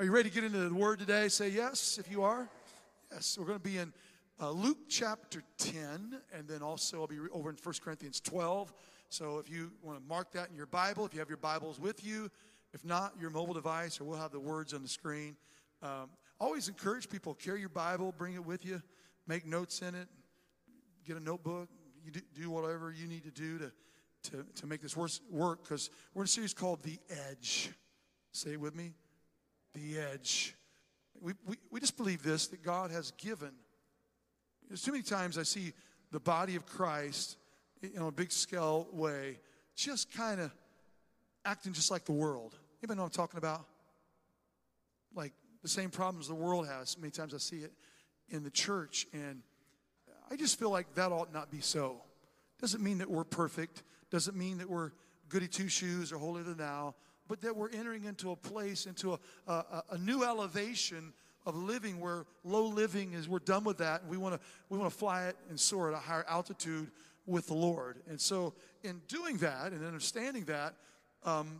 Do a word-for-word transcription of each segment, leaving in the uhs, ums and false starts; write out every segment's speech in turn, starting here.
Are you ready to get into the word today? Say yes if you are. Yes, we're going to be in uh, Luke chapter ten, and then also I'll be over in First Corinthians twelve. So if you want to mark that in your Bible, if you have your Bibles with you, if not, your mobile device, or we'll have the words on the screen. Um, always encourage people, carry your Bible, bring it with you, make notes in it, get a notebook, you do, do whatever you need to do to, to, to make this work, because we're in a series called The Edge. Say it with me, The Edge. We, we, we just believe this, that God has given. There's too many times I see the body of Christ in a big scale way just kind of acting just like the world. Anybody know what I'm talking about? Like the same problems the world has. Many times I see it in the church, and I just feel like that ought not be so. Doesn't mean that we're perfect. Doesn't mean that we're goody two-shoes or holier than thou, but that we're entering into a place, into a, a, a new elevation of living where low living is, we're done with that, and we want to we want to fly it and soar at a higher altitude with the Lord. And so in doing that and understanding that, Um,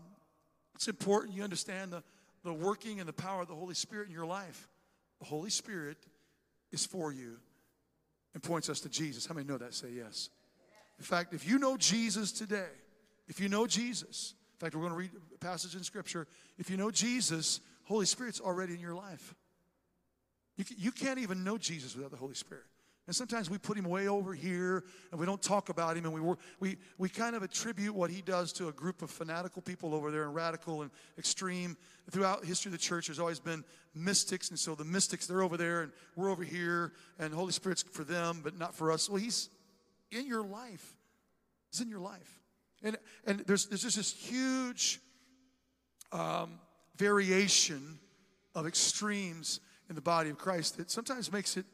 it's important you understand the, the working and the power of the Holy Spirit in your life. The Holy Spirit is for you and points us to Jesus. How many know that? Say yes. In fact, if you know Jesus today, if you know Jesus, in fact, we're going to read a passage in Scripture. If you know Jesus, Holy Spirit's already in your life. You, you can't even know Jesus without the Holy Spirit. And sometimes we put him way over here, and we don't talk about him, and we we we kind of attribute what he does to a group of fanatical people over there and radical and extreme. Throughout history of the church, there's always been mystics, and so the mystics, they're over there, and we're over here, and the Holy Spirit's for them, but not for us. Well, he's in your life. He's in your life. And and there's, there's just this huge um, variation of extremes in the body of Christ that sometimes makes it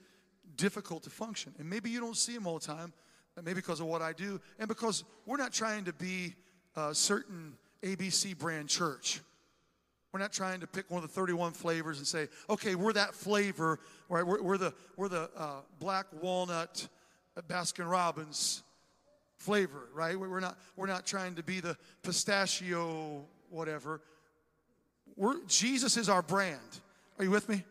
difficult to function. And maybe you don't see him all the time, maybe because of what I do, and because we're not trying to be a certain A B C brand church. We're not trying to pick one of the thirty-one flavors and say, okay, we're that flavor, right? We're, we're the we're the uh, black walnut Baskin-Robbins flavor, right? We're not we're not trying to be the pistachio whatever. We're Jesus is our brand. Are you with me?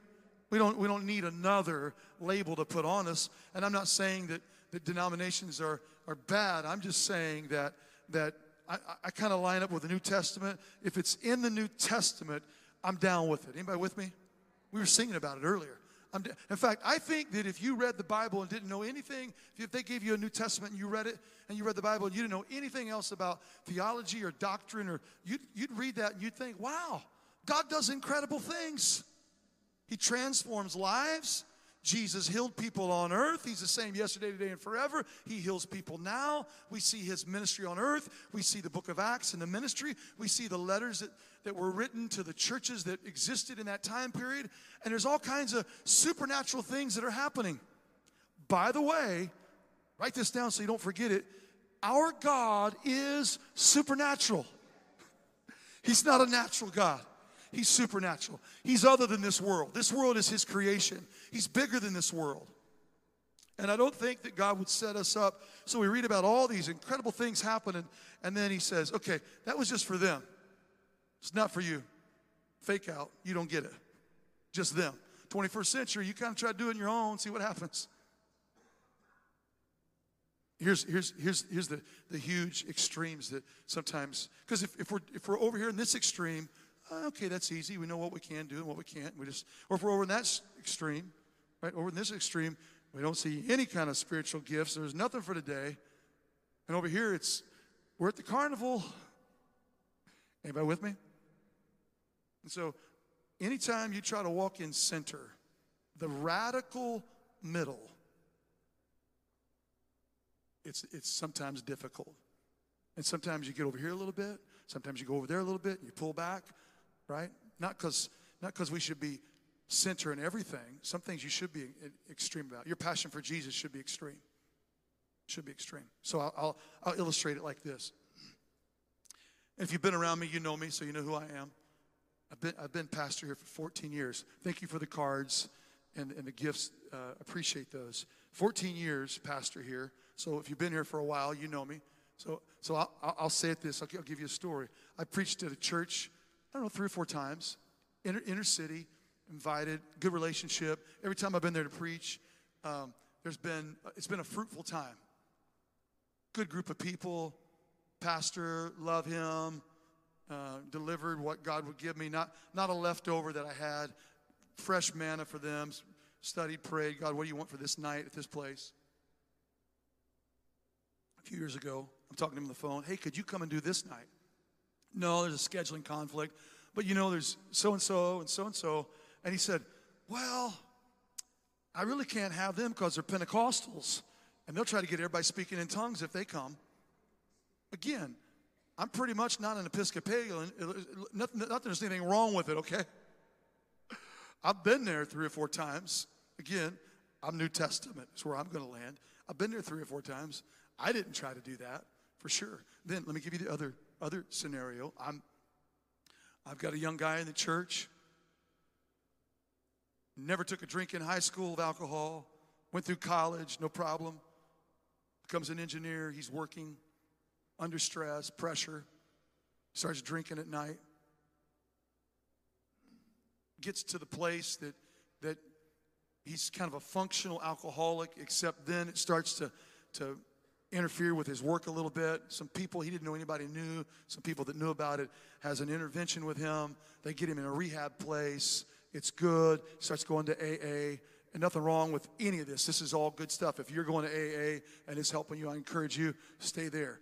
We don't, we don't need another label to put on us. And I'm not saying that, that denominations are, are bad. I'm just saying that, that I, I kind of line up with the New Testament. If it's in the New Testament, I'm down with it. Anybody with me? We were singing about it earlier. I'm d- in fact, I think that if you read the Bible and didn't know anything, if they gave you a New Testament and you read it and you read the Bible and you didn't know anything else about theology or doctrine, or you'd, you'd read that and you'd think, wow, God does incredible things. He transforms lives. Jesus healed people on earth. He's the same yesterday, today, and forever. He heals people now. We see his ministry on earth. We see the book of Acts and the ministry. We see the letters that, that were written to the churches that existed in that time period. And there's all kinds of supernatural things that are happening. By the way, write this down so you don't forget it. Our God is supernatural. He's not a natural God. He's supernatural. He's other than this world. This world is his creation. He's bigger than this world. And I don't think that God would set us up. So we read about all these incredible things happening, and then he says, okay, that was just for them. It's not for you. Fake out. You don't get it. Just them. twenty-first century, you kind of try to do it on your own, see what happens. Here's, here's, here's, here's the, the huge extremes that sometimes, because if, if, we're, if we're over here in this extreme, okay, that's easy. We know what we can do and what we can't. We just, or if we're over in that extreme, right, over in this extreme, we don't see any kind of spiritual gifts. There's nothing for today. And over here, it's, we're at the carnival. Anybody with me? And so anytime you try to walk in center, the radical middle, it's it's sometimes difficult. And sometimes you get over here a little bit. Sometimes you go over there a little bit and you pull back. Right? Not because not because we should be center in everything. Some things you should be extreme about. Your passion for Jesus should be extreme. Should be extreme. So I'll, I'll, I'll illustrate it like this. If you've been around me, you know me, so you know who I am. I've been I've been pastor here for fourteen years. Thank you for the cards and, and the gifts. Uh, appreciate those. fourteen years pastor here. So if you've been here for a while, you know me. So so I'll, I'll say it this. I'll, I'll give you a story. I preached at a church, I don't know, three or four times inner, inner city, invited, good relationship. Every time I've been there to preach, um, there's been, it's been a fruitful time. Good group of people, pastor, love him, uh, delivered what God would give me, not, not a leftover that I had, fresh manna for them, studied, prayed, God, what do you want for this night at this place? A few years ago, I'm talking to him on the phone, hey, could you come and do this night? No, there's a scheduling conflict, but you know, there's so-and-so and so-and-so, and he said, well, I really can't have them because they're Pentecostals, and they'll try to get everybody speaking in tongues if they come. Again, I'm pretty much not an Episcopalian. Nothing, nothing there's anything wrong with it, okay? I've been there three or four times. Again, I'm New Testament. It's where I'm going to land. I've been there three or four times. I didn't try to do that, for sure. Then let me give you the other other scenario. I'm, I've got a young guy in the church. Never took a drink in high school of alcohol. Went through college, no problem. Becomes an engineer. He's working under stress, pressure. Starts drinking at night. Gets to the place that that he's kind of a functional alcoholic, except then it starts to to interfere with his work a little bit. Some people he didn't know anybody knew. Some people that knew about it has an intervention with him. They get him in a rehab place. It's good. Starts going to A A. And nothing wrong with any of this. This is all good stuff. If you're going to A A and it's helping you, I encourage you, stay there.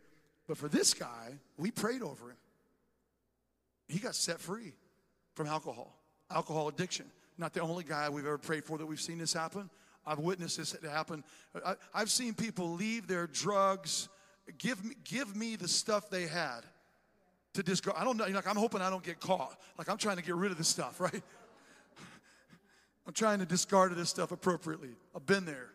But for this guy, we prayed over him. He got set free from alcohol, alcohol addiction. Not the only guy we've ever prayed for that we've seen this happen. I've witnessed this happen. I, I've seen people leave their drugs. Give me, give me the stuff they had to discard. I don't know. Like, I'm hoping I don't get caught. Like, I'm trying to get rid of this stuff, right? I'm trying to discard this stuff appropriately. I've been there.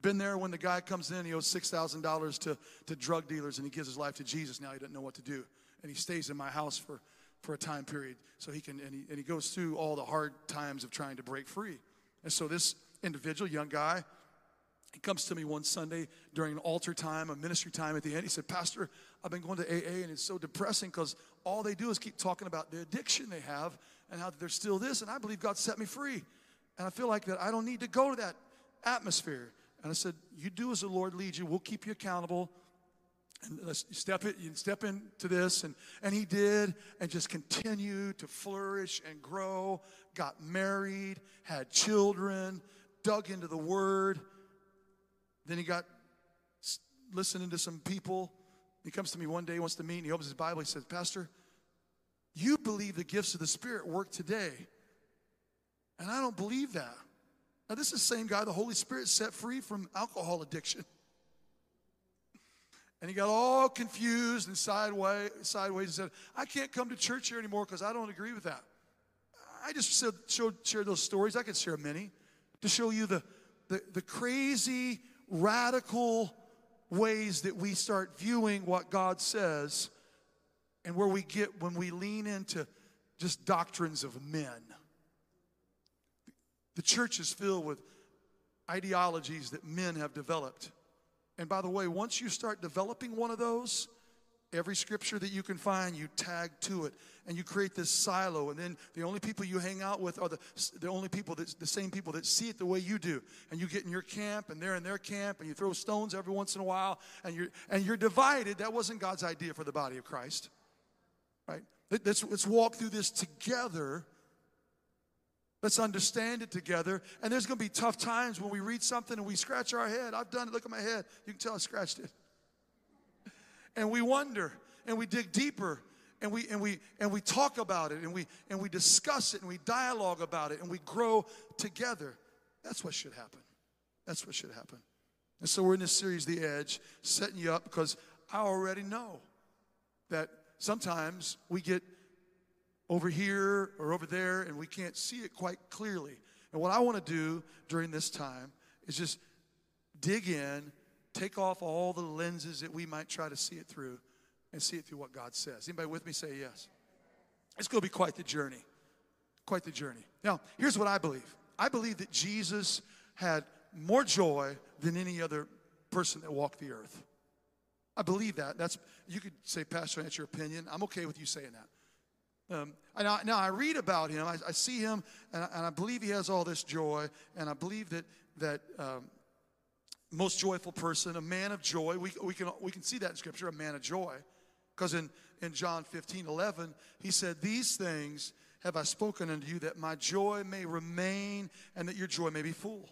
Been there when the guy comes in, he owes six thousand dollars to, to drug dealers, and he gives his life to Jesus. Now he doesn't know what to do. And he stays in my house for, for a time period. So he can, and he, and he goes through all the hard times of trying to break free. And so this individual, young guy, he comes to me one Sunday during an altar time, a ministry time at the end. He said, Pastor, I've been going to A A, and it's so depressing because all they do is keep talking about the addiction they have and how they're still this, and I believe God set me free. And I feel like that I don't need to go to that atmosphere. And I said, you do as the Lord leads you. We'll keep you accountable. And let's step it, you step into this. And, and he did, and just continued to flourish and grow, got married, had children, dug into the Word. Then he got listening to some people. He comes to me one day, he wants to meet, and he opens his Bible. He says, Pastor, you believe the gifts of the Spirit work today. And I don't believe that. Now, this is the same guy the Holy Spirit set free from alcohol addiction. And he got all confused and sideways, sideways and said, I can't come to church here anymore because I don't agree with that. I just said, showed, shared those stories. I could share many to show you the, the, the crazy, radical ways that we start viewing what God says and where we get when we lean into just doctrines of men. The church is filled with ideologies that men have developed. And by the way, once you start developing one of those, every scripture that you can find, you tag to it. And you create this silo. And then the only people you hang out with are the, the only people, that, the same people that see it the way you do. And you get in your camp, and they're in their camp, and you throw stones every once in a while. And you're, and you're divided. That wasn't God's idea for the body of Christ. Right? Let's, let's walk through this together. Let's understand it together. And there's going to be tough times when we read something and we scratch our head. I've done it. Look at my head. You can tell I scratched it. And we wonder and we dig deeper and we and we and we talk about it and we and we discuss it and we dialogue about it and we grow together. That's what should happen. That's what should happen. And so we're in this series, The Edge, setting you up because I already know that sometimes we get over here or over there, and we can't see it quite clearly. And what I want to do during this time is just dig in, take off all the lenses that we might try to see it through, and see it through what God says. Anybody with me? Say yes. It's going to be quite the journey, quite the journey. Now, here's what I believe. I believe that Jesus had more joy than any other person that walked the earth. I believe that. That's, you could say, Pastor, that's your opinion. I'm okay with you saying that. Um, and I, now I read about him, I, I see him, and I, and I believe he has all this joy, and I believe that that um, most joyful person, a man of joy. We we can we can see that in Scripture, a man of joy, because in in John fifteen eleven he said, "These things have I spoken unto you, that my joy may remain, and that your joy may be full."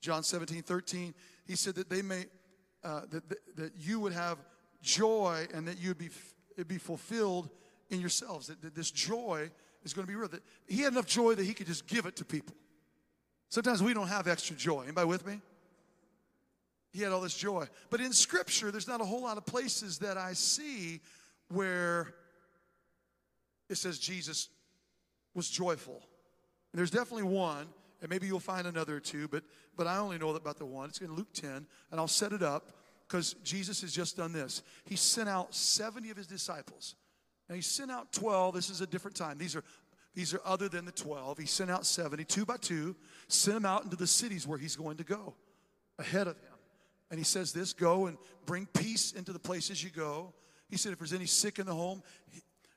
John seventeen thirteen he said that they may uh, that, that that you would have joy, and that you'd be it'd be fulfilled in yourselves, that, that this joy is going to be real. That he had enough joy that he could just give it to people. Sometimes we don't have extra joy. Anybody with me? He had all this joy. But in Scripture, there's not a whole lot of places that I see where it says Jesus was joyful. And there's definitely one, and maybe you'll find another or two, but, but I only know about the one. It's in Luke ten, and I'll set it up because Jesus has just done this. He sent out seventy of his disciples. Now, he sent out twelve. This is a different time. These are these are other than the twelve. He sent out seventy, two by two, sent them out into the cities where he's going to go ahead of him. And he says this, go and bring peace into the places you go. He said if there's any sick in the home,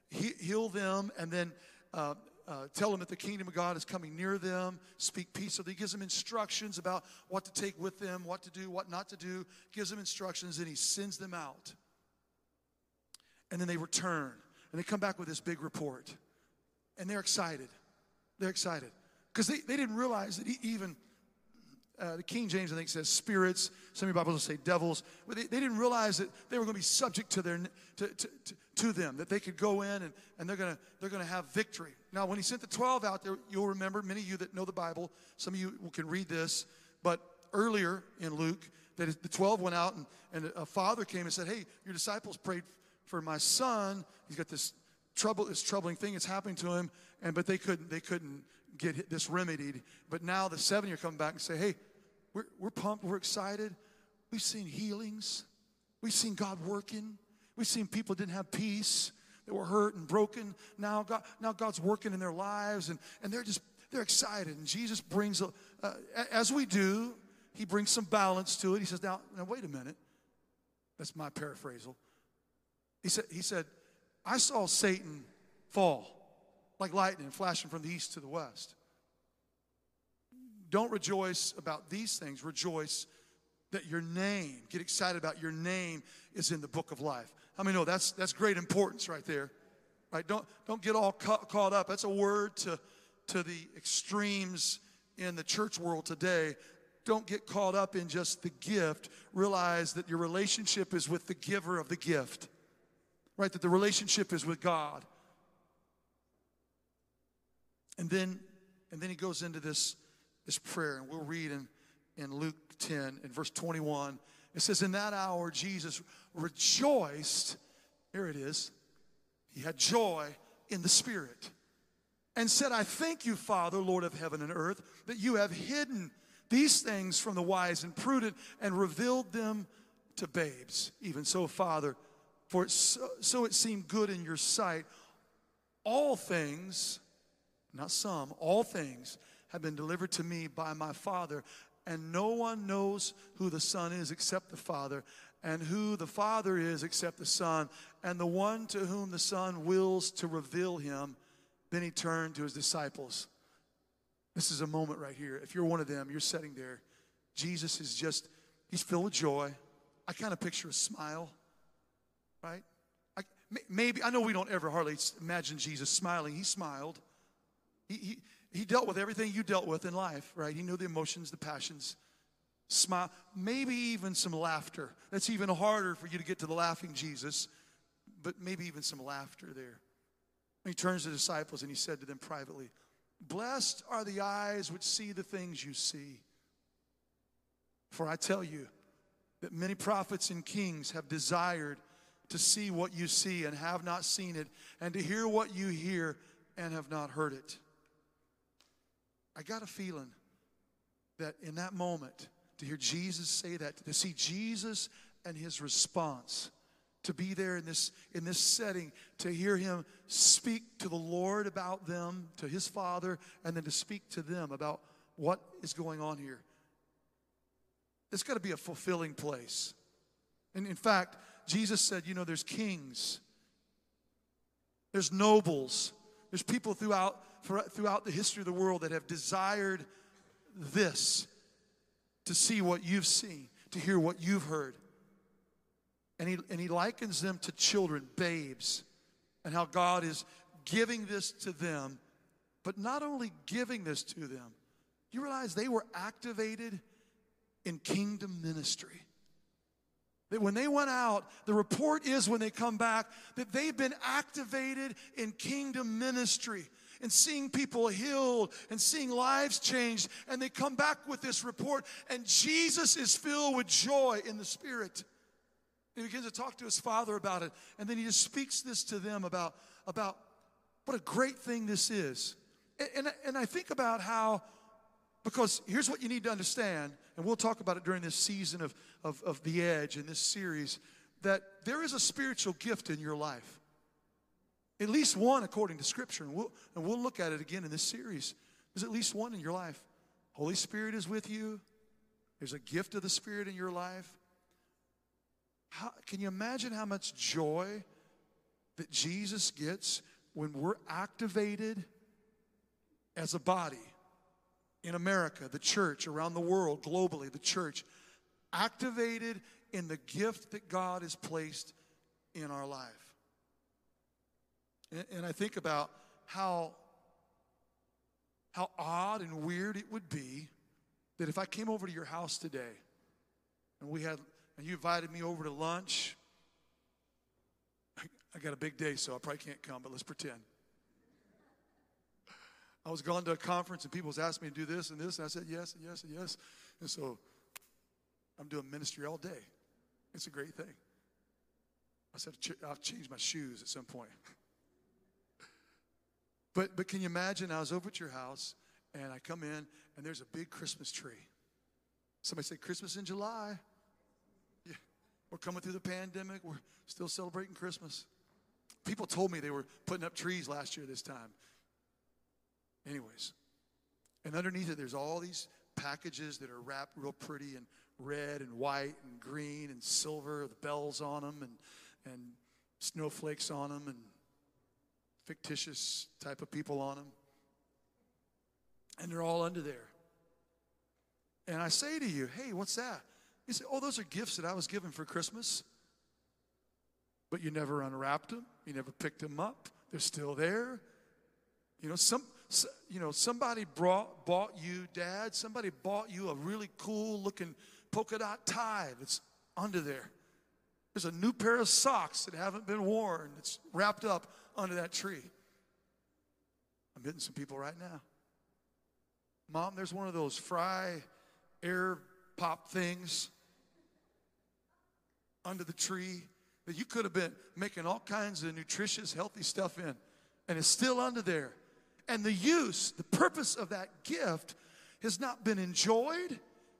he, heal them, and then uh, uh, tell them that the kingdom of God is coming near them. Speak peace. So he gives them instructions about what to take with them, what to do, what not to do. Gives them instructions, and he sends them out. And then they return. And they come back with this big report. And they're excited. They're excited. Because they, they didn't realize that he, even, uh, the King James, I think, says spirits. Some of your Bibles will say devils. But they, they didn't realize that they were going to be subject to their to, to, to, to them, that they could go in and, and they're going to they're gonna have victory. Now, when he sent the twelve out there, you'll remember, many of you that know the Bible, some of you can read this, but earlier in Luke, that the twelve went out and, and a father came and said, hey, your disciples prayed for my son. He's got this trouble, this troubling thing that's happening to him, and but they couldn't, they couldn't get this remedied. But now the seven are coming back and say, hey, we're we're pumped, we're excited. We've seen healings, we've seen God working, we've seen people that didn't have peace, that were hurt and broken. Now God, now God's working in their lives, and and they're just they're excited. And Jesus brings, a, uh, as we do, he brings some balance to it. He says, now now wait a minute. That's my paraphrasal. He said, he said, I saw Satan fall like lightning flashing from the east to the west. Don't rejoice about these things. Rejoice that your name, get excited about your name, is in the book of life. I mean, no, that's that's great importance right there. Right? Don't don't get all ca- caught up. That's a word to, to the extremes in the church world today. Don't get caught up in just the gift. Realize that your relationship is with the giver of the gift. Right, that the relationship is with God. And then and then he goes into this, this prayer, and we'll read in, in Luke ten, in verse twenty-one. It says, in that hour Jesus rejoiced, here it is, he had joy in the Spirit, and said, I thank you, Father, Lord of heaven and earth, that you have hidden these things from the wise and prudent and revealed them to babes. Even so, Father, for it so, so it seemed good in your sight. All things, not some, all things have been delivered to me by my Father, and no one knows who the Son is except the Father, and who the Father is except the Son, and the one to whom the Son wills to reveal him. Then he turned to his disciples. This is a moment right here. If you're one of them, you're sitting there. Jesus is just, he's filled with joy. I kind of picture a smile. Right? I, maybe, I know we don't ever hardly imagine Jesus smiling. He smiled. He, he he dealt with everything you dealt with in life, right? He knew the emotions, the passions. Smile, maybe even some laughter. That's even harder for you to get to the laughing Jesus, but maybe even some laughter there. And he turns to the disciples and he said to them privately, blessed are the eyes which see the things you see. For I tell you that many prophets and kings have desired to see what you see and have not seen it, and to hear what you hear and have not heard it. I got a feeling that in that moment, to hear Jesus say that, to see Jesus and his response, to be there in this, in this setting, to hear him speak to the Lord about them, to his Father, and then to speak to them about what is going on here. It's got to be a fulfilling place. And in fact, Jesus said, you know, there's kings, there's nobles, There's people throughout throughout the history of the world that have desired this, to see what you've seen, to hear what you've heard. And he, and he likens them to children, babes, and how God is giving this to them, but not only giving this to them, you realize they were activated in kingdom ministry. That when they went out, the report is when they come back, that they've been activated in kingdom ministry and seeing people healed and seeing lives changed. And they come back with this report, and Jesus is filled with joy in the Spirit. And he begins to talk to his Father about it. And then he just speaks this to them about, about what a great thing this is. And, and, and I think about how, because here's what you need to understand, and we'll talk about it during this season of, of, of The Edge and this series, that there is a spiritual gift in your life. At least one, according to Scripture, and we'll, and we'll look at it again in this series. There's at least one in your life. Holy Spirit is with you. There's a gift of the Spirit in your life. How, can you imagine how much joy that Jesus gets when we're activated as a body in America, the church, around the world, globally, the church, activated in the gift that God has placed in our life? And I think about how, how odd and weird it would be that if I came over to your house today and we had, and you invited me over to lunch. I, I got a big day, so I probably can't come, but let's pretend. I was gone to a conference and people was asking me to do this and this, and I said yes and yes and yes. And so I'm doing ministry all day. It's a great thing. I said I'll change my shoes at some point. But, but can you imagine, I was over at your house, and I come in, and there's a big Christmas tree. Somebody said, Christmas in July. Yeah. We're coming through the pandemic. We're still celebrating Christmas. People told me they were putting up trees last year this time. Anyways, and underneath it, there's all these packages that are wrapped real pretty in red and white and green and silver, with bells on them and, and snowflakes on them and fictitious type of people on them, and they're all under there. And I say to you, hey, what's that? You say, oh, those are gifts that I was given for Christmas, but you never unwrapped them, you never picked them up, they're still there. You know, some, you know, somebody brought, bought you, Dad, somebody bought you a really cool looking polka dot tie that's under there. There's a new pair of socks that haven't been worn that's wrapped up under that tree. I'm hitting some people right now. Mom, there's one of those fry air pop things under the tree that you could have been making all kinds of nutritious, healthy stuff in, and it's still under there. And the use, the purpose of that gift has not been enjoyed.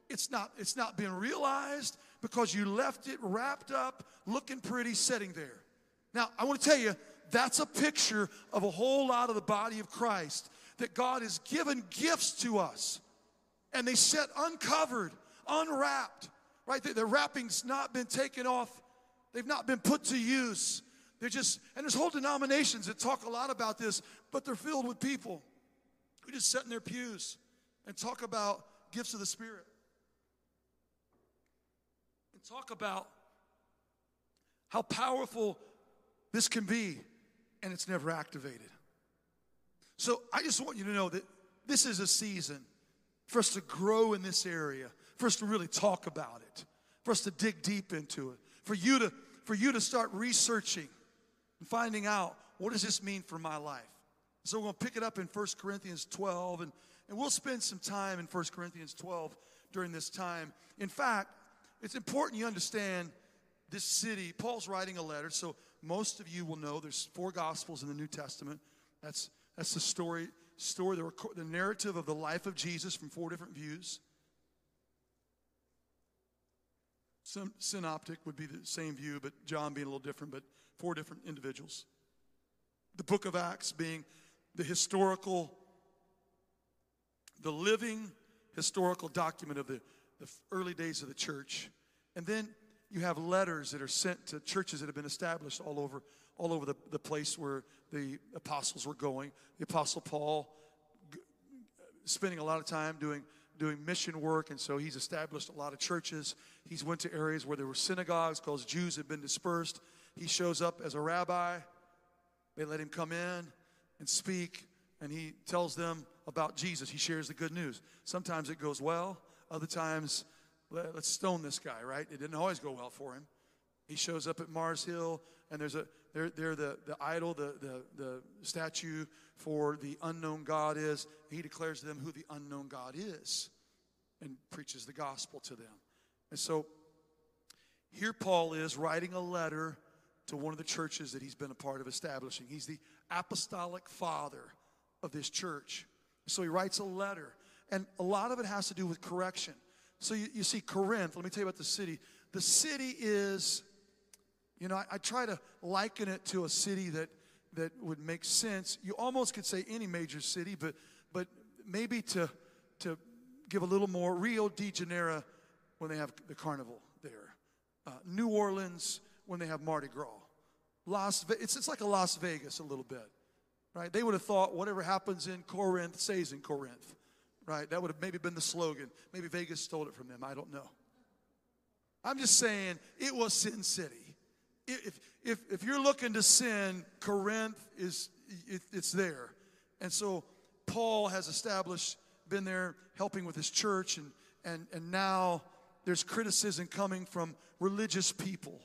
It's not, it's not been realized because you left it wrapped up, looking pretty, sitting there. Now, I want to tell you, that's a picture of a whole lot of the body of Christ, that God has given gifts to us, and they sit uncovered, unwrapped, right? The, the wrapping's not been taken off. They've not been put to use. They're just, and there's whole denominations that talk a lot about this, but they're filled with people who just sit in their pews and talk about gifts of the Spirit. And talk about how powerful this can be, and it's never activated. So I just want you to know that this is a season for us to grow in this area, for us to really talk about it, for us to dig deep into it, for you to, for you to start researching and finding out, what does this mean for my life? So we're going to pick it up in First Corinthians twelve, and, and we'll spend some time in First Corinthians twelve during this time. In fact, it's important you understand this city. Paul's writing a letter, so most of you will know there's four Gospels in the New Testament. That's, that's the story, story the, the narrative of the life of Jesus from four different views. Some synoptic would be the same view, but John being a little different, but four different individuals. The book of Acts being the historical, the living historical document of the, the early days of the church. And then you have letters that are sent to churches that have been established all over, all over the, the place where the apostles were going. The Apostle Paul g- spending a lot of time doing doing mission work, and so he's established a lot of churches. He's went to areas where there were synagogues because Jews had been dispersed. He shows up as a rabbi. They let him come in and speak, and he tells them about Jesus. He shares the good news. Sometimes it goes well. Other times, let's stone this guy, right? It didn't always go well for him. He shows up at Mars Hill, and there's a there there the, the idol, the, the the statue for the unknown God is. He declares to them who the unknown God is and preaches the gospel to them. And so here Paul is writing a letter to one of the churches that he's been a part of establishing. He's the apostolic father of this church. So he writes a letter, and a lot of it has to do with correction. So you, you see Corinth, let me tell you about the city. The city is... You know, I, I try to liken it to a city that, that would make sense. You almost could say any major city, but but maybe to to give a little more, Rio de Janeiro when they have the carnival there. Uh, New Orleans when they have Mardi Gras. Las Ve- it's, it's like a Las Vegas a little bit, right? They would have thought whatever happens in Corinth stays in Corinth, right? That would have maybe been the slogan. Maybe Vegas stole it from them. I don't know. I'm just saying it was Sin City. If if if you're looking to sin, Corinth is it, it's there, and so Paul has established, been there helping with his church, and and and now there's criticism coming from religious people,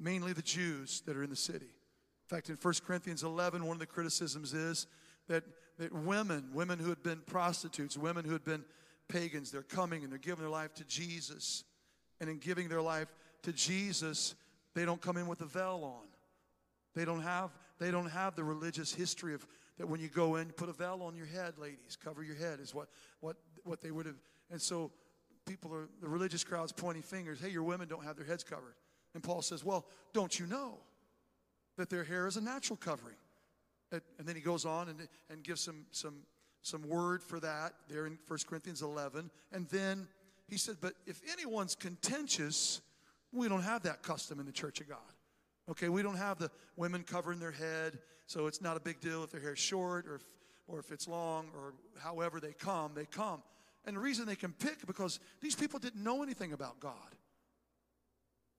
mainly the Jews that are in the city. In fact, in First Corinthians eleven, one of the criticisms is that that women, women who had been prostitutes, women who had been pagans, they're coming and they're giving their life to Jesus, and in giving their life to Jesus, they don't come in with a veil on. They don't have they don't have the religious history of that. When you go in, put a veil on your head, ladies. Cover your head is what what what they would have. And so people are, the religious crowd's pointing fingers. Hey, your women don't have their heads covered. And Paul says, well, don't you know that their hair is a natural covering? And, and then he goes on and and gives some some some word for that there in First Corinthians eleven. And then he said, but if anyone's contentious, we don't have that custom in the Church of God. Okay, we don't have the women covering their head, so it's not a big deal if their hair's short or if, or if it's long or however they come, they come. And the reason they can pick, because these people didn't know anything about God.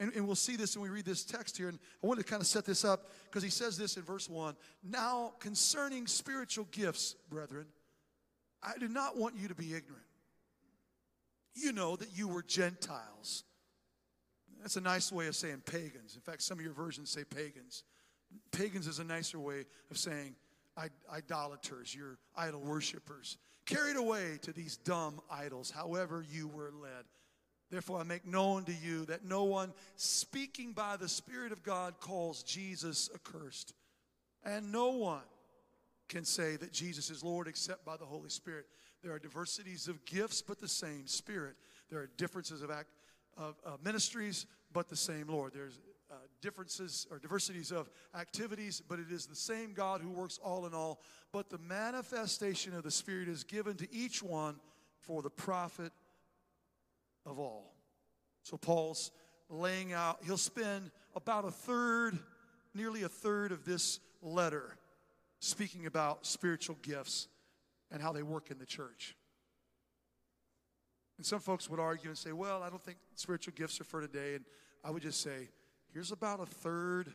And, and we'll see this when we read this text here, and I wanted to kind of set this up because he says this in verse one. Now concerning spiritual gifts, brethren, I do not want you to be ignorant. You know that you were Gentiles. That's a nice way of saying pagans. In fact, some of your versions say pagans. Pagans is a nicer way of saying idolaters, your idol worshipers. Carried away to these dumb idols, however you were led. Therefore, I make known to you that no one speaking by the Spirit of God calls Jesus accursed. And no one can say that Jesus is Lord except by the Holy Spirit. There are diversities of gifts, but the same Spirit. There are differences of act. Of uh, ministries, but the same Lord. There's uh, differences or diversities of activities, but it is the same God who works all in all. But the manifestation of the Spirit is given to each one for the profit of all. So Paul's laying out, he'll spend about a third, nearly a third of this letter speaking about spiritual gifts and how they work in the church. And some folks would argue and say, well, I don't think spiritual gifts are for today. And I would just say, here's about a third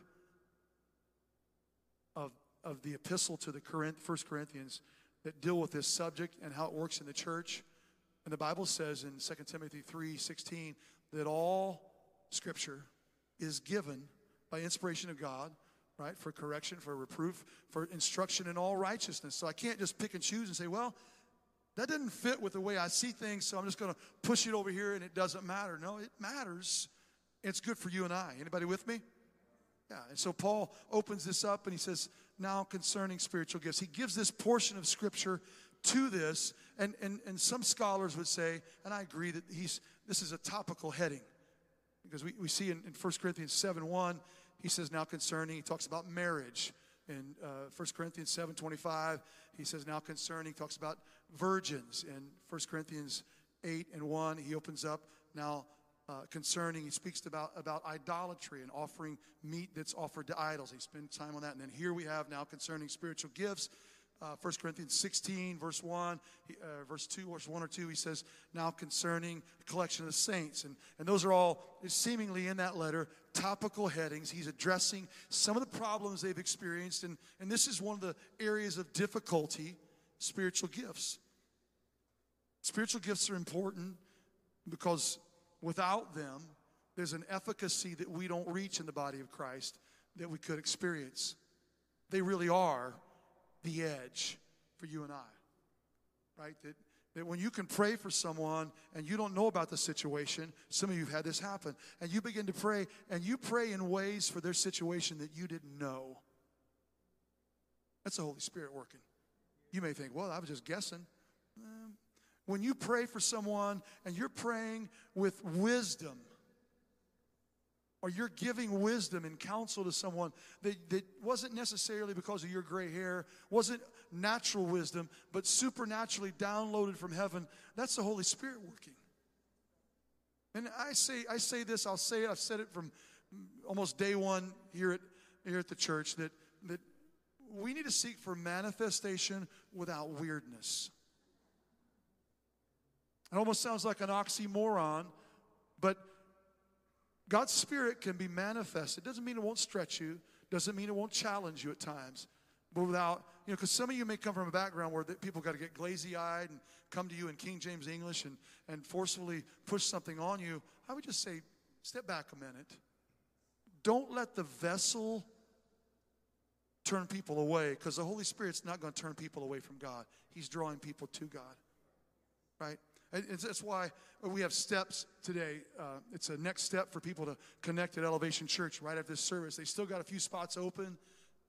of, of the epistle to the Corinth, First Corinthians that deal with this subject and how it works in the church. And the Bible says in Second Timothy three sixteen that all Scripture is given by inspiration of God, right, for correction, for reproof, for instruction in all righteousness. So I can't just pick and choose and say, well, that doesn't fit with the way I see things, so I'm just going to push it over here and it doesn't matter. No, it matters. It's good for you and I. Anybody with me? Yeah, and so Paul opens this up and he says, now concerning spiritual gifts. He gives this portion of Scripture to this, and, and, and some scholars would say, and I agree that he's this is a topical heading, because we, we see in, in First Corinthians seven one, he says, now concerning, he talks about marriage. In uh, First Corinthians seven twenty-five, he says, now concerning, talks about virgins. In First Corinthians eight and one, he opens up now uh, uh, concerning, he speaks about, about idolatry and offering meat that's offered to idols. He spent time on that. And then here we have now concerning spiritual gifts. Uh, First Corinthians sixteen, verse one, uh, verse two, verse one or two, he says, now concerning the collection of the saints. And, and those are all seemingly in that letter topical headings. He's addressing some of the problems they've experienced. And, and this is one of the areas of difficulty, spiritual gifts. Spiritual gifts are important because without them, there's an efficacy that we don't reach in the body of Christ that we could experience. They really are the edge for you and I, right? That, that when you can pray for someone and you don't know about the situation, some of you have had this happen, and you begin to pray, and you pray in ways for their situation that you didn't know. That's the Holy Spirit working. You may think, well, I was just guessing. Um, when you pray for someone and you're praying with wisdom, or you're giving wisdom and counsel to someone that, that wasn't necessarily because of your gray hair, wasn't natural wisdom, but supernaturally downloaded from heaven, that's the Holy Spirit working. And I say, I say this, I'll say it, I've said it from almost day one here at, here at the church, that, that we need to seek for manifestation without weirdness. It almost sounds like an oxymoron, but God's Spirit can be manifested. It doesn't mean it won't stretch you. Doesn't mean it won't challenge you at times. But without, you know, because some of you may come from a background where people got to get glazy-eyed and come to you in King James English and, and forcefully push something on you. I would just say, step back a minute. Don't let the vessel turn people away, because the Holy Spirit's not going to turn people away from God. He's drawing people to God, right? And that's why we have steps today. Uh, it's a next step for people to connect at Elevation Church right after this service. They still got a few spots open.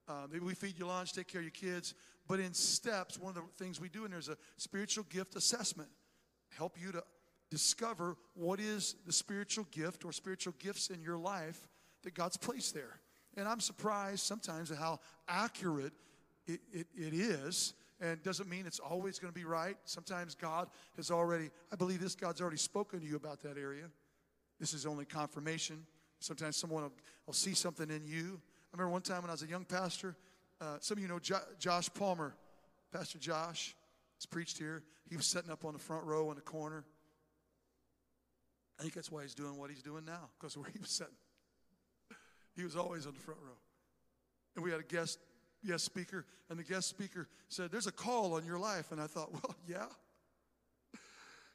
Uh, we feed you lunch, take care of your kids. But in steps, one of the things we do in there is a spiritual gift assessment. Help you to discover what is the spiritual gift or spiritual gifts in your life that God's placed there. And I'm surprised sometimes at how accurate it, it, it is. And doesn't mean it's always going to be right. Sometimes God has already, I believe this God's already spoken to you about that area. This is only confirmation. Sometimes someone will, will see something in you. I remember one time when I was a young pastor, uh, some of you know Jo- Josh Palmer. Pastor Josh has preached here. He was sitting up on the front row in the corner. I think that's why he's doing what he's doing now, because where he was sitting. He was always on the front row. And we had a guest Yes, speaker, and the guest speaker said, there's a call on your life. And I thought, well, yeah.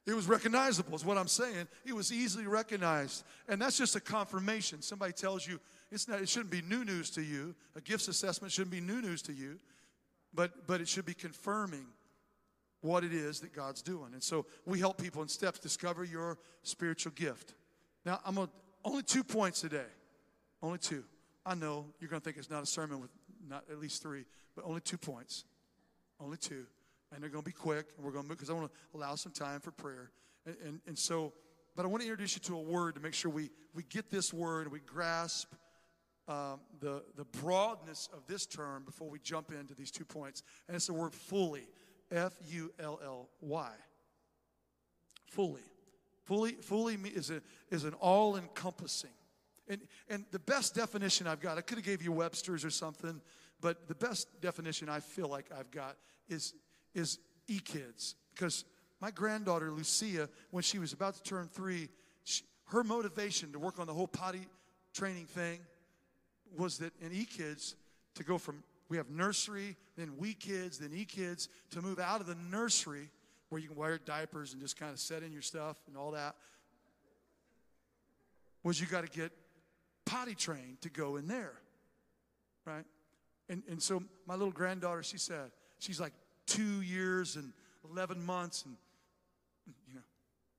It was recognizable is what I'm saying. It was easily recognized. And that's just a confirmation. Somebody tells you, it's not. It shouldn't be new news to you. A gifts assessment shouldn't be new news to you. But, but it should be confirming what it is that God's doing. And so we help people in steps discover your spiritual gift. Now, I'm gonna, only two points today. Only two. I know you're going to think it's not a sermon with not at least three, but only two points. Only two. And they're going to be quick. And we're going to move because I want to allow some time for prayer. And, and, and so, but I want to introduce you to a word to make sure we, we get this word and we grasp um, the, the broadness of this term before we jump into these two points. And it's the word fully, F U L L Y. Fully. Fully, fully is, a, is an all-encompassing. And, and the best definition I've got, I could have gave you Webster's or something, but the best definition I feel like I've got is, is E-Kids. Because my granddaughter, Lucia, when she was about to turn three, she, her motivation to work on the whole potty training thing was that in E-Kids, to go from, we have nursery, then we kids, then E-Kids, to move out of the nursery where you can wear diapers and just kind of set in your stuff and all that, was you got to get potty trained to go in there, right? And and so my little granddaughter, she said, she's like two years and eleven months and, you know,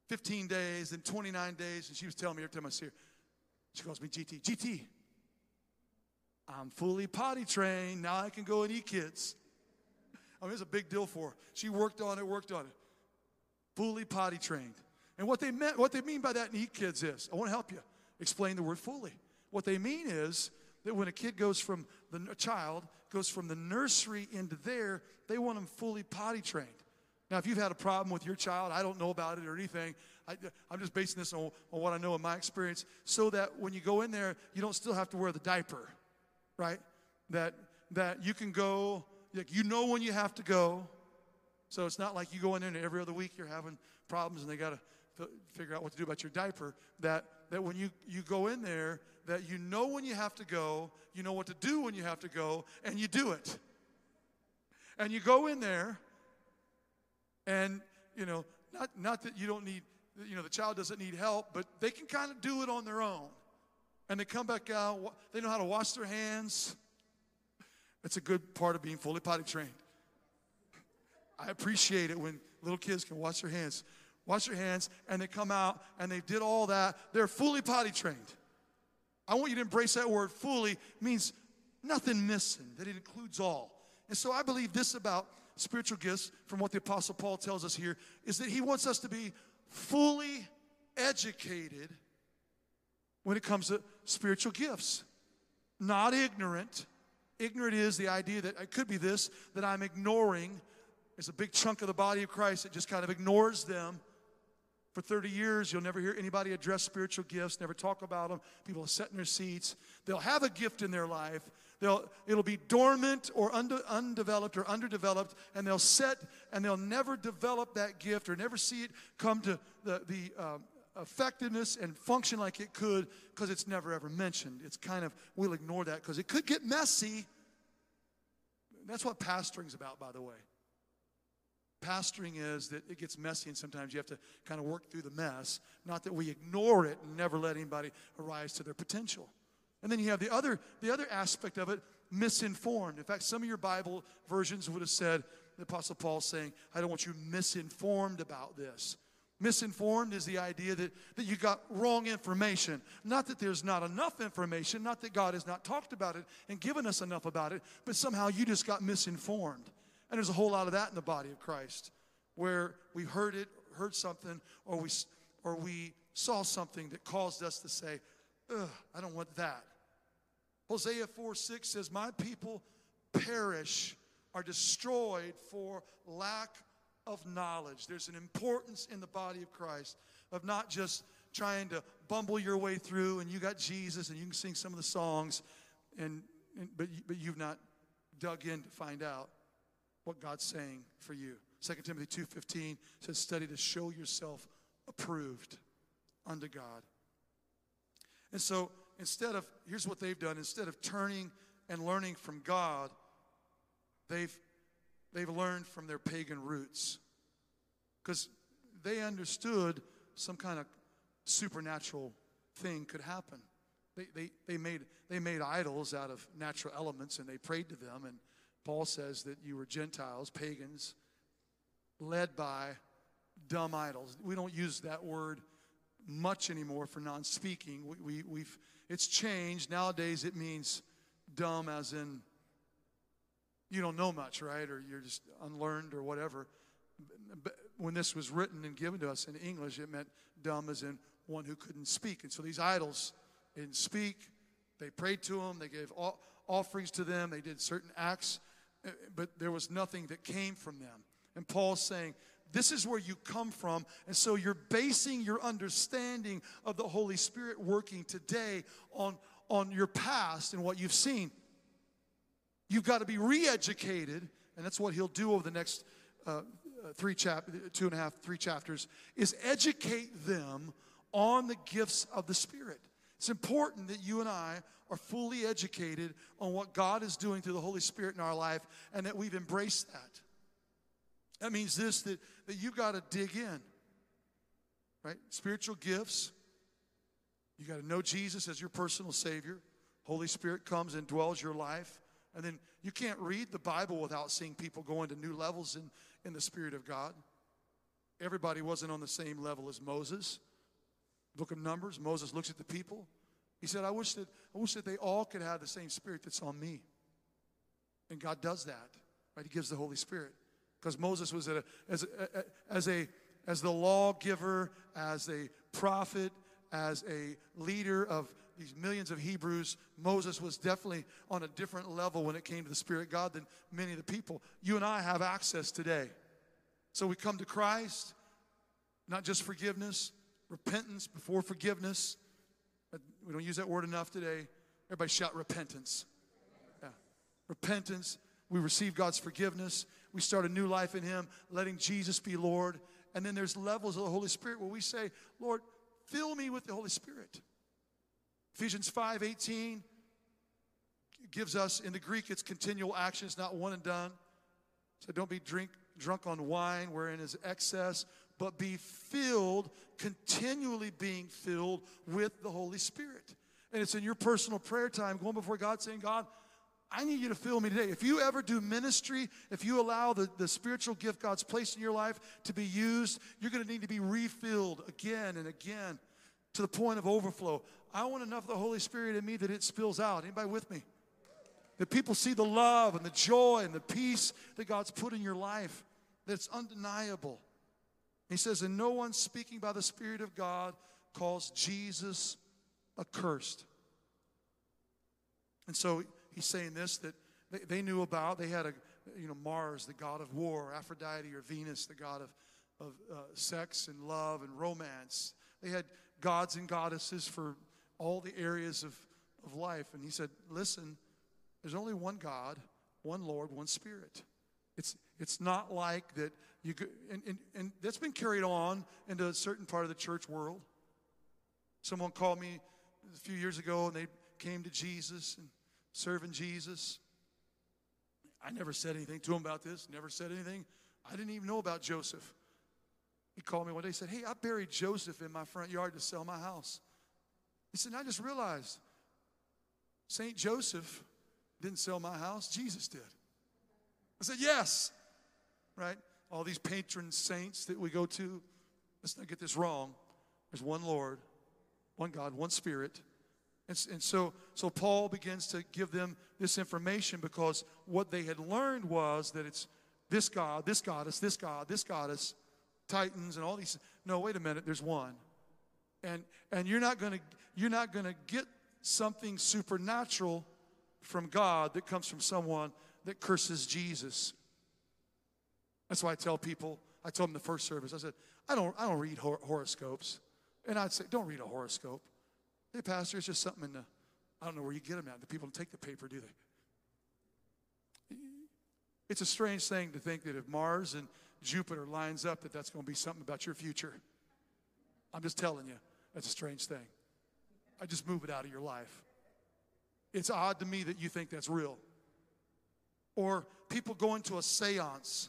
fifteen days and twenty-nine days. And she was telling me every time I see her, she calls me G T. G T, I'm fully potty trained. Now I can go and eat kids. I mean, it's a big deal for her. She worked on it, worked on it. Fully potty trained. And what they meant, what they mean by that in E-Kids is, I want to help you explain the word fully. What they mean is that when a kid goes from, the a child goes from the nursery into there, they want them fully potty trained. Now, if you've had a problem with your child, I don't know about it or anything, I, I'm just basing this on, on what I know in my experience, so that when you go in there, you don't still have to wear the diaper, right? That that you can go, like, you know when you have to go. So it's not like you go in there and every other week you're having problems and they got to figure out what to do about your diaper. That that when you, you go in there, that you know when you have to go, you know what to do when you have to go, and you do it. And you go in there, and, you know, not not that you don't need, you know, the child doesn't need help, but they can kind of do it on their own. And they come back out, they know how to wash their hands. That's a good part of being fully potty trained. I appreciate it when little kids can wash their hands. Wash their hands, and they come out, and they did all that. They're fully potty trained. I want you to embrace that word fully. It means nothing missing, that it includes all. And so I believe this about spiritual gifts, from what the Apostle Paul tells us here, is that he wants us to be fully educated when it comes to spiritual gifts. Not ignorant. Ignorant is the idea that it could be this, that I'm ignoring. It's a big chunk of the body of Christ that just kind of ignores them. For thirty years, you'll never hear anybody address spiritual gifts, never talk about them. People are sitting in their seats. They'll have a gift in their life. They'll, it'll be dormant or unde, undeveloped or underdeveloped, and they'll set and they'll never develop that gift or never see it come to the, the um, effectiveness and function like it could, because it's never, ever mentioned. It's kind of, we'll ignore that because it could get messy. That's what pastoring's about, by the way. Pastoring is that it gets messy, and sometimes you have to kind of work through the mess, not that we ignore it and never let anybody arise to their potential. And then you have the other the other aspect of it, misinformed. In fact, some of your Bible versions would have said, the Apostle Paul saying, I don't want you misinformed about this. Misinformed is the idea that, that you got wrong information. Not that there's not enough information, not that God has not talked about it and given us enough about it, but somehow you just got misinformed. And there's a whole lot of that in the body of Christ, where we heard it, heard something, or we or we saw something that caused us to say, ugh, I don't want that. Hosea four six says, my people perish, are destroyed for lack of knowledge. There's an importance in the body of Christ of not just trying to bumble your way through, and you got Jesus, and you can sing some of the songs, and, and but, but you've not dug in to find out what God's saying for you. Second Timothy two fifteen says, study to show yourself approved unto God. And so instead of, here's what they've done, instead of turning and learning from God, they've, they've learned from their pagan roots, because they understood some kind of supernatural thing could happen. They, they, they, made, they made idols out of natural elements, and they prayed to them, and Paul says that you were Gentiles, pagans, led by dumb idols. We don't use that word much anymore for non-speaking. We, we, we've, it's changed. Nowadays it means dumb as in you don't know much, right? Or you're just unlearned or whatever. But when this was written and given to us in English, it meant dumb as in one who couldn't speak. And so these idols didn't speak. They prayed to them. They gave all, offerings to them. They did certain acts, but there was nothing that came from them. And Paul's saying, this is where you come from, and so you're basing your understanding of the Holy Spirit working today on, on your past and what you've seen. You've got to be re-educated, and that's what he'll do over the next uh, three chap- two and a half, three chapters, is educate them on the gifts of the Spirit. It's important that you and I are fully educated on what God is doing through the Holy Spirit in our life, and that we've embraced that. That means this, that, that you've got to dig in, right? Spiritual gifts, you got to know Jesus as your personal Savior. Holy Spirit comes and dwells your life. And then you can't read the Bible without seeing people going to new levels in, in the Spirit of God. Everybody wasn't on the same level as Moses. Book of Numbers, Moses looks at the people. He said, I wish that I wish that they all could have the same spirit that's on me. And God does that, right? He gives the Holy Spirit. Because Moses was at a, as a, as a as the lawgiver, as a prophet, as a leader of these millions of Hebrews, Moses was definitely on a different level when it came to the Spirit of God than many of the people. You and I have access today. So we come to Christ, Not just forgiveness, repentance before forgiveness. We don't use that word enough today. Everybody shout repentance. Yeah. Repentance. We receive God's forgiveness. We start a new life in him, letting Jesus be Lord. And then there's levels of the Holy Spirit where we say, Lord, fill me with the Holy Spirit. Ephesians five eighteen gives us, in the Greek, it's continual action. It's not one and done. So don't be drink, drunk on wine wherein is excess, but be filled, continually being filled with the Holy Spirit. And it's in your personal prayer time, going before God, saying, God, I need you to fill me today. If you ever do ministry, if you allow the, the spiritual gift God's placed in your life to be used, you're going to need to be refilled again and again to the point of overflow. I want enough of the Holy Spirit in me that it spills out. Anybody with me? That people see the love and the joy and the peace that God's put in your life, that's undeniable. He says, and no one speaking by the Spirit of God calls Jesus accursed. And so he's saying this, that they, they knew about. They had a, you know, Mars, the god of war, Aphrodite or Venus, the god of, of uh, sex and love and romance. They had gods and goddesses for all the areas of, of life. And he said, listen, there's only one God, one Lord, one Spirit. It's it's not like that you could, and, and, and that's been carried on into a certain part of the church world. Someone called me a few years ago, and they came to Jesus and serving Jesus. I never said anything to him about this, never said anything. I didn't even know about Joseph. He called me one day and said, hey, I buried Joseph in my front yard to sell my house. He said, and I just realized Saint Joseph didn't sell my house, Jesus did. I said, yes, right? All these patron saints that we go to, let's not get this wrong. There's one Lord, one God, one Spirit. And, and so, so Paul begins to give them this information, because what they had learned was that it's this God, this goddess, this God, this goddess, Titans and all these. No, wait a minute, there's one. And, and you're not gonna, you're not gonna get something supernatural from God that comes from someone that curses Jesus. That's why I tell people, I told them the first service, I said, I don't, I don't read hor- horoscopes. And I'd say, don't read a horoscope. Hey, pastor, it's just something in the, I don't know where you get them at. The people don't take the paper, do they? It's a strange thing to think that if Mars and Jupiter lines up, that that's going to be something about your future. I'm just telling you, that's a strange thing. I just move it out of your life. It's odd to me that you think that's real. Or people going to a seance,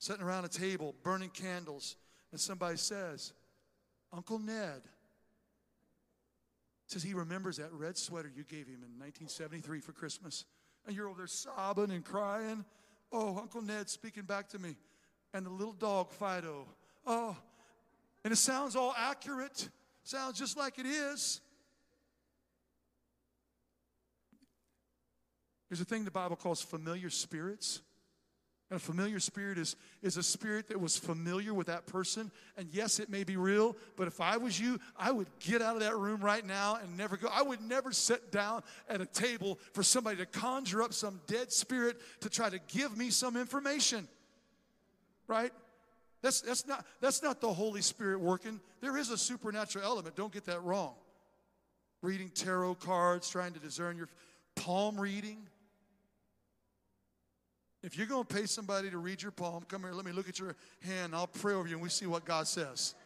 sitting around a table, burning candles, and somebody says, Uncle Ned, says he remembers that red sweater you gave him in nineteen seventy-three for Christmas. And you're over there sobbing and crying. Oh, Uncle Ned's speaking back to me. And the little dog, Fido. Oh, and it sounds all accurate. Sounds just like it is. There's a thing the Bible calls familiar spirits. And a familiar spirit is, is a spirit that was familiar with that person. And yes, it may be real, but if I was you, I would get out of that room right now and never go. I would never sit down at a table for somebody to conjure up some dead spirit to try to give me some information. Right? That's, that's not, that's not the Holy Spirit working. There is a supernatural element. Don't get that wrong. Reading tarot cards, trying to discern your palm reading. If you're going to pay somebody to read your palm, come here, let me look at your hand. I'll pray over you and we see what God says.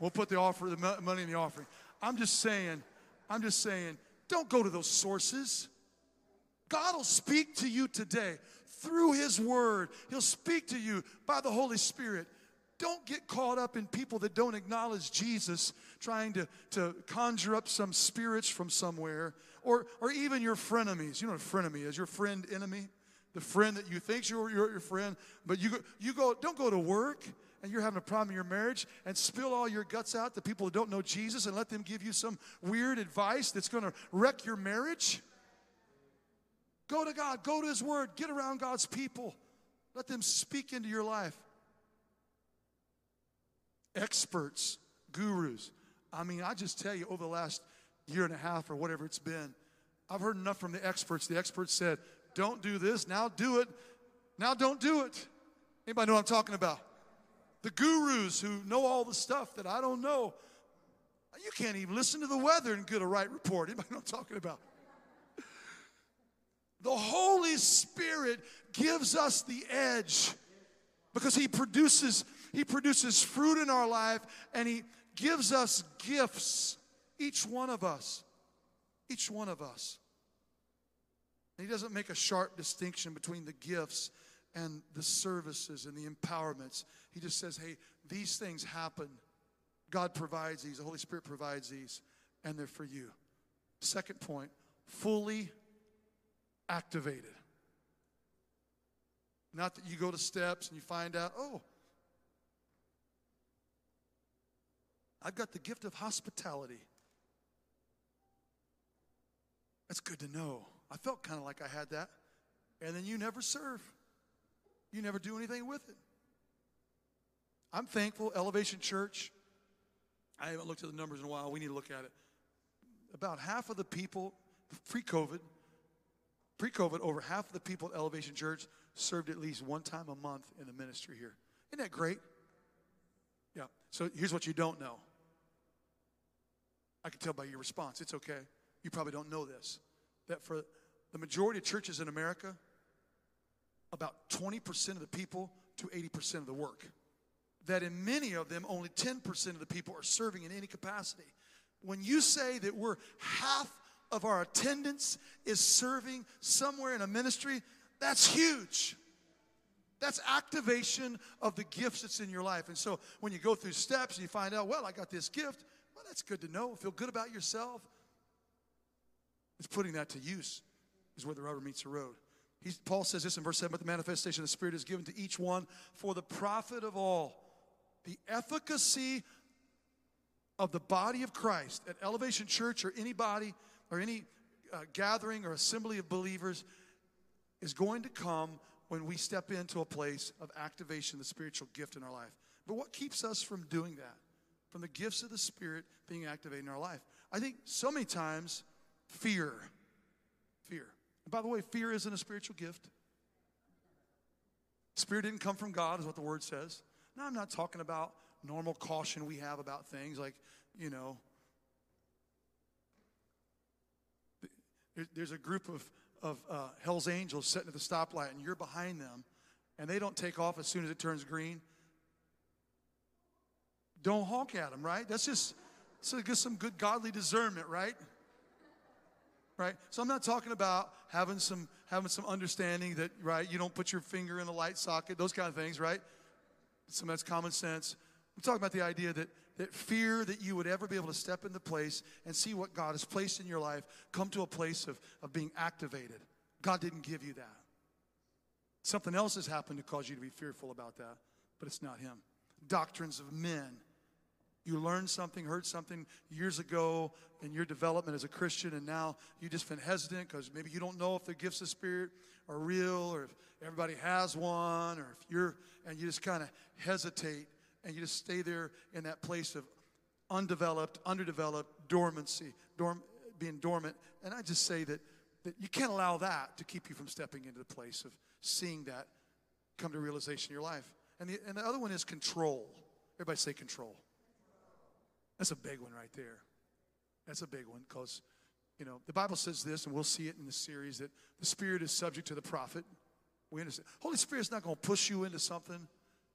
We'll put the offer, the money in the offering. I'm just saying, I'm just saying, don't go to those sources. God will speak to you today through his word. He'll speak to you by the Holy Spirit. Don't get caught up in people that don't acknowledge Jesus trying to, to conjure up some spirits from somewhere, or, or even your frenemies. You know what a frenemy is, your friend enemy. The friend that you think you're, you're your friend, but you go, you go, don't go to work and you're having a problem in your marriage and spill all your guts out to people who don't know Jesus and let them give you some weird advice that's going to wreck your marriage. Go to God. Go to his word. Get around God's people. Let them speak into your life. Experts, gurus. I mean, I just tell you, over the last year and a half or whatever it's been, I've heard enough from the experts. The experts said, don't do this, now do it, now don't do it. Anybody know what I'm talking about? the gurus who know all the stuff that I don't know. You can't even listen to the weather and get a right report. Anybody know what I'm talking about? The Holy Spirit gives us the edge because he produces, he produces fruit in our life, and he gives us gifts, each one of us, each one of us. And he doesn't make a sharp distinction between the gifts and the services and the empowerments. He just says, hey, these things happen. God provides these. The Holy Spirit provides these, and they're for you. Second point, fully activated. Not that you go to steps and you find out, oh, I've got the gift of hospitality. That's good to know. I felt kind of like I had that. And then you never serve. You never do anything with it. I'm thankful, Elevation Church, I haven't looked at the numbers in a while. We need to look at it. About half of the people, pre-COVID, Pre-COVID, over half of the people at Elevation Church served at least one time a month in the ministry here. Isn't that great? Yeah. So here's what you don't know. I can tell by your response. It's okay. You probably don't know this. That for the majority of churches in America, about twenty percent of the people do eighty percent of the work. That in many of them, only ten percent of the people are serving in any capacity. When you say that we're half of our attendance is serving somewhere in a ministry, that's huge. That's activation of the gifts that's in your life. And so when you go through steps and you find out, well, I got this gift, well, that's good to know. Feel good about yourself. It's putting that to use is where the rubber meets the road. He's, Paul says this in verse seven, but the manifestation of the Spirit is given to each one for the profit of all. The efficacy of the body of Christ at Elevation Church or anybody or any uh, gathering or assembly of believers is going to come when we step into a place of activation of the spiritual gift in our life. But what keeps us from doing that, from the gifts of the Spirit being activated in our life? I think so many times, fear. Fear. And by the way, fear isn't a spiritual gift. Spirit didn't come from God is what the Word says. Now, I'm not talking about normal caution we have about things like, you know, there's a group of, of uh, Hell's Angels sitting at the stoplight, and you're behind them, and they don't take off as soon as it turns green. Don't honk at them, right? That's just so get some good godly discernment, right? Right. So I'm not talking about having some having some understanding that right you don't put your finger in the light socket, those kind of things, right? Some of that's common sense. I'm talking about the idea that. That fear that you would ever be able to step into place and see what God has placed in your life come to a place of, of being activated. God didn't give you that. Something else has happened to cause you to be fearful about that, but it's not him. Doctrines of men. You learned something, heard something years ago in your development as a Christian, and now you've just been hesitant because maybe you don't know if the gifts of Spirit are real or if everybody has one, or if you're, and you just kind of hesitate. And you just stay there in that place of undeveloped, underdeveloped, dormancy, dorm, being dormant. And I just say that, that you can't allow that to keep you from stepping into the place of seeing that come to realization in your life. And the, and the other one is control. Everybody say control. That's a big one right there. That's a big one because, you know, the Bible says this, and we'll see it in the series, that the Spirit is subject to the prophet. We understand. Holy Spirit's not going to push you into something.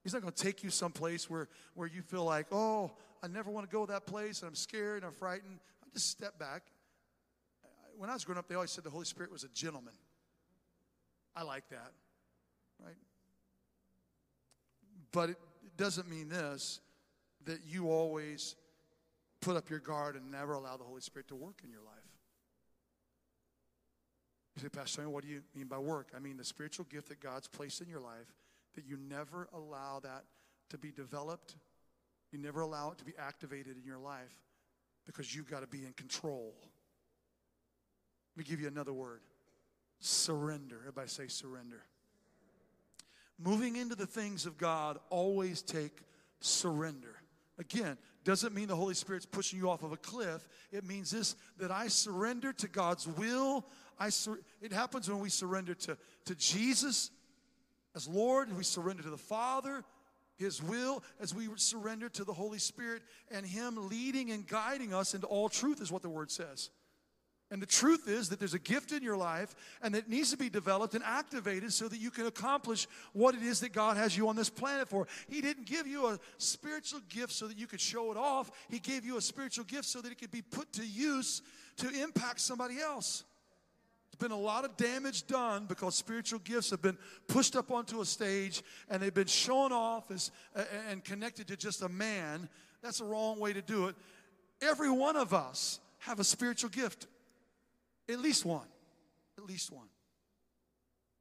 He's not going to take you someplace where, where you feel like, oh, I never want to go to that place, and I'm scared, and I'm frightened. I'll just step back. When I was growing up, they always said the Holy Spirit was a gentleman. I like that, right? But it doesn't mean this, that you always put up your guard and never allow the Holy Spirit to work in your life. You say, Pastor, what do you mean by work? I mean the spiritual gift that God's placed in your life, that you never allow that to be developed. You never allow it to be activated in your life because you've got to be in control. Let me give you another word. Surrender. Everybody say surrender. Moving into the things of God always take surrender. Again, doesn't mean the Holy Spirit's pushing you off of a cliff. It means this, that I surrender to God's will. I sur- It happens when we surrender to, to Jesus as Lord, we surrender to the Father, His will as we surrender to the Holy Spirit and Him leading and guiding us into all truth is what the Word says. And the truth is that there's a gift in your life and that needs to be developed and activated so that you can accomplish what it is that God has you on this planet for. He didn't give you a spiritual gift so that you could show it off. He gave you a spiritual gift so that it could be put to use to impact somebody else. There's been a lot of damage done because spiritual gifts have been pushed up onto a stage and they've been shown off as uh, and connected to just a man. That's the wrong way to do it. Every one of us have a spiritual gift. At least one. At least one.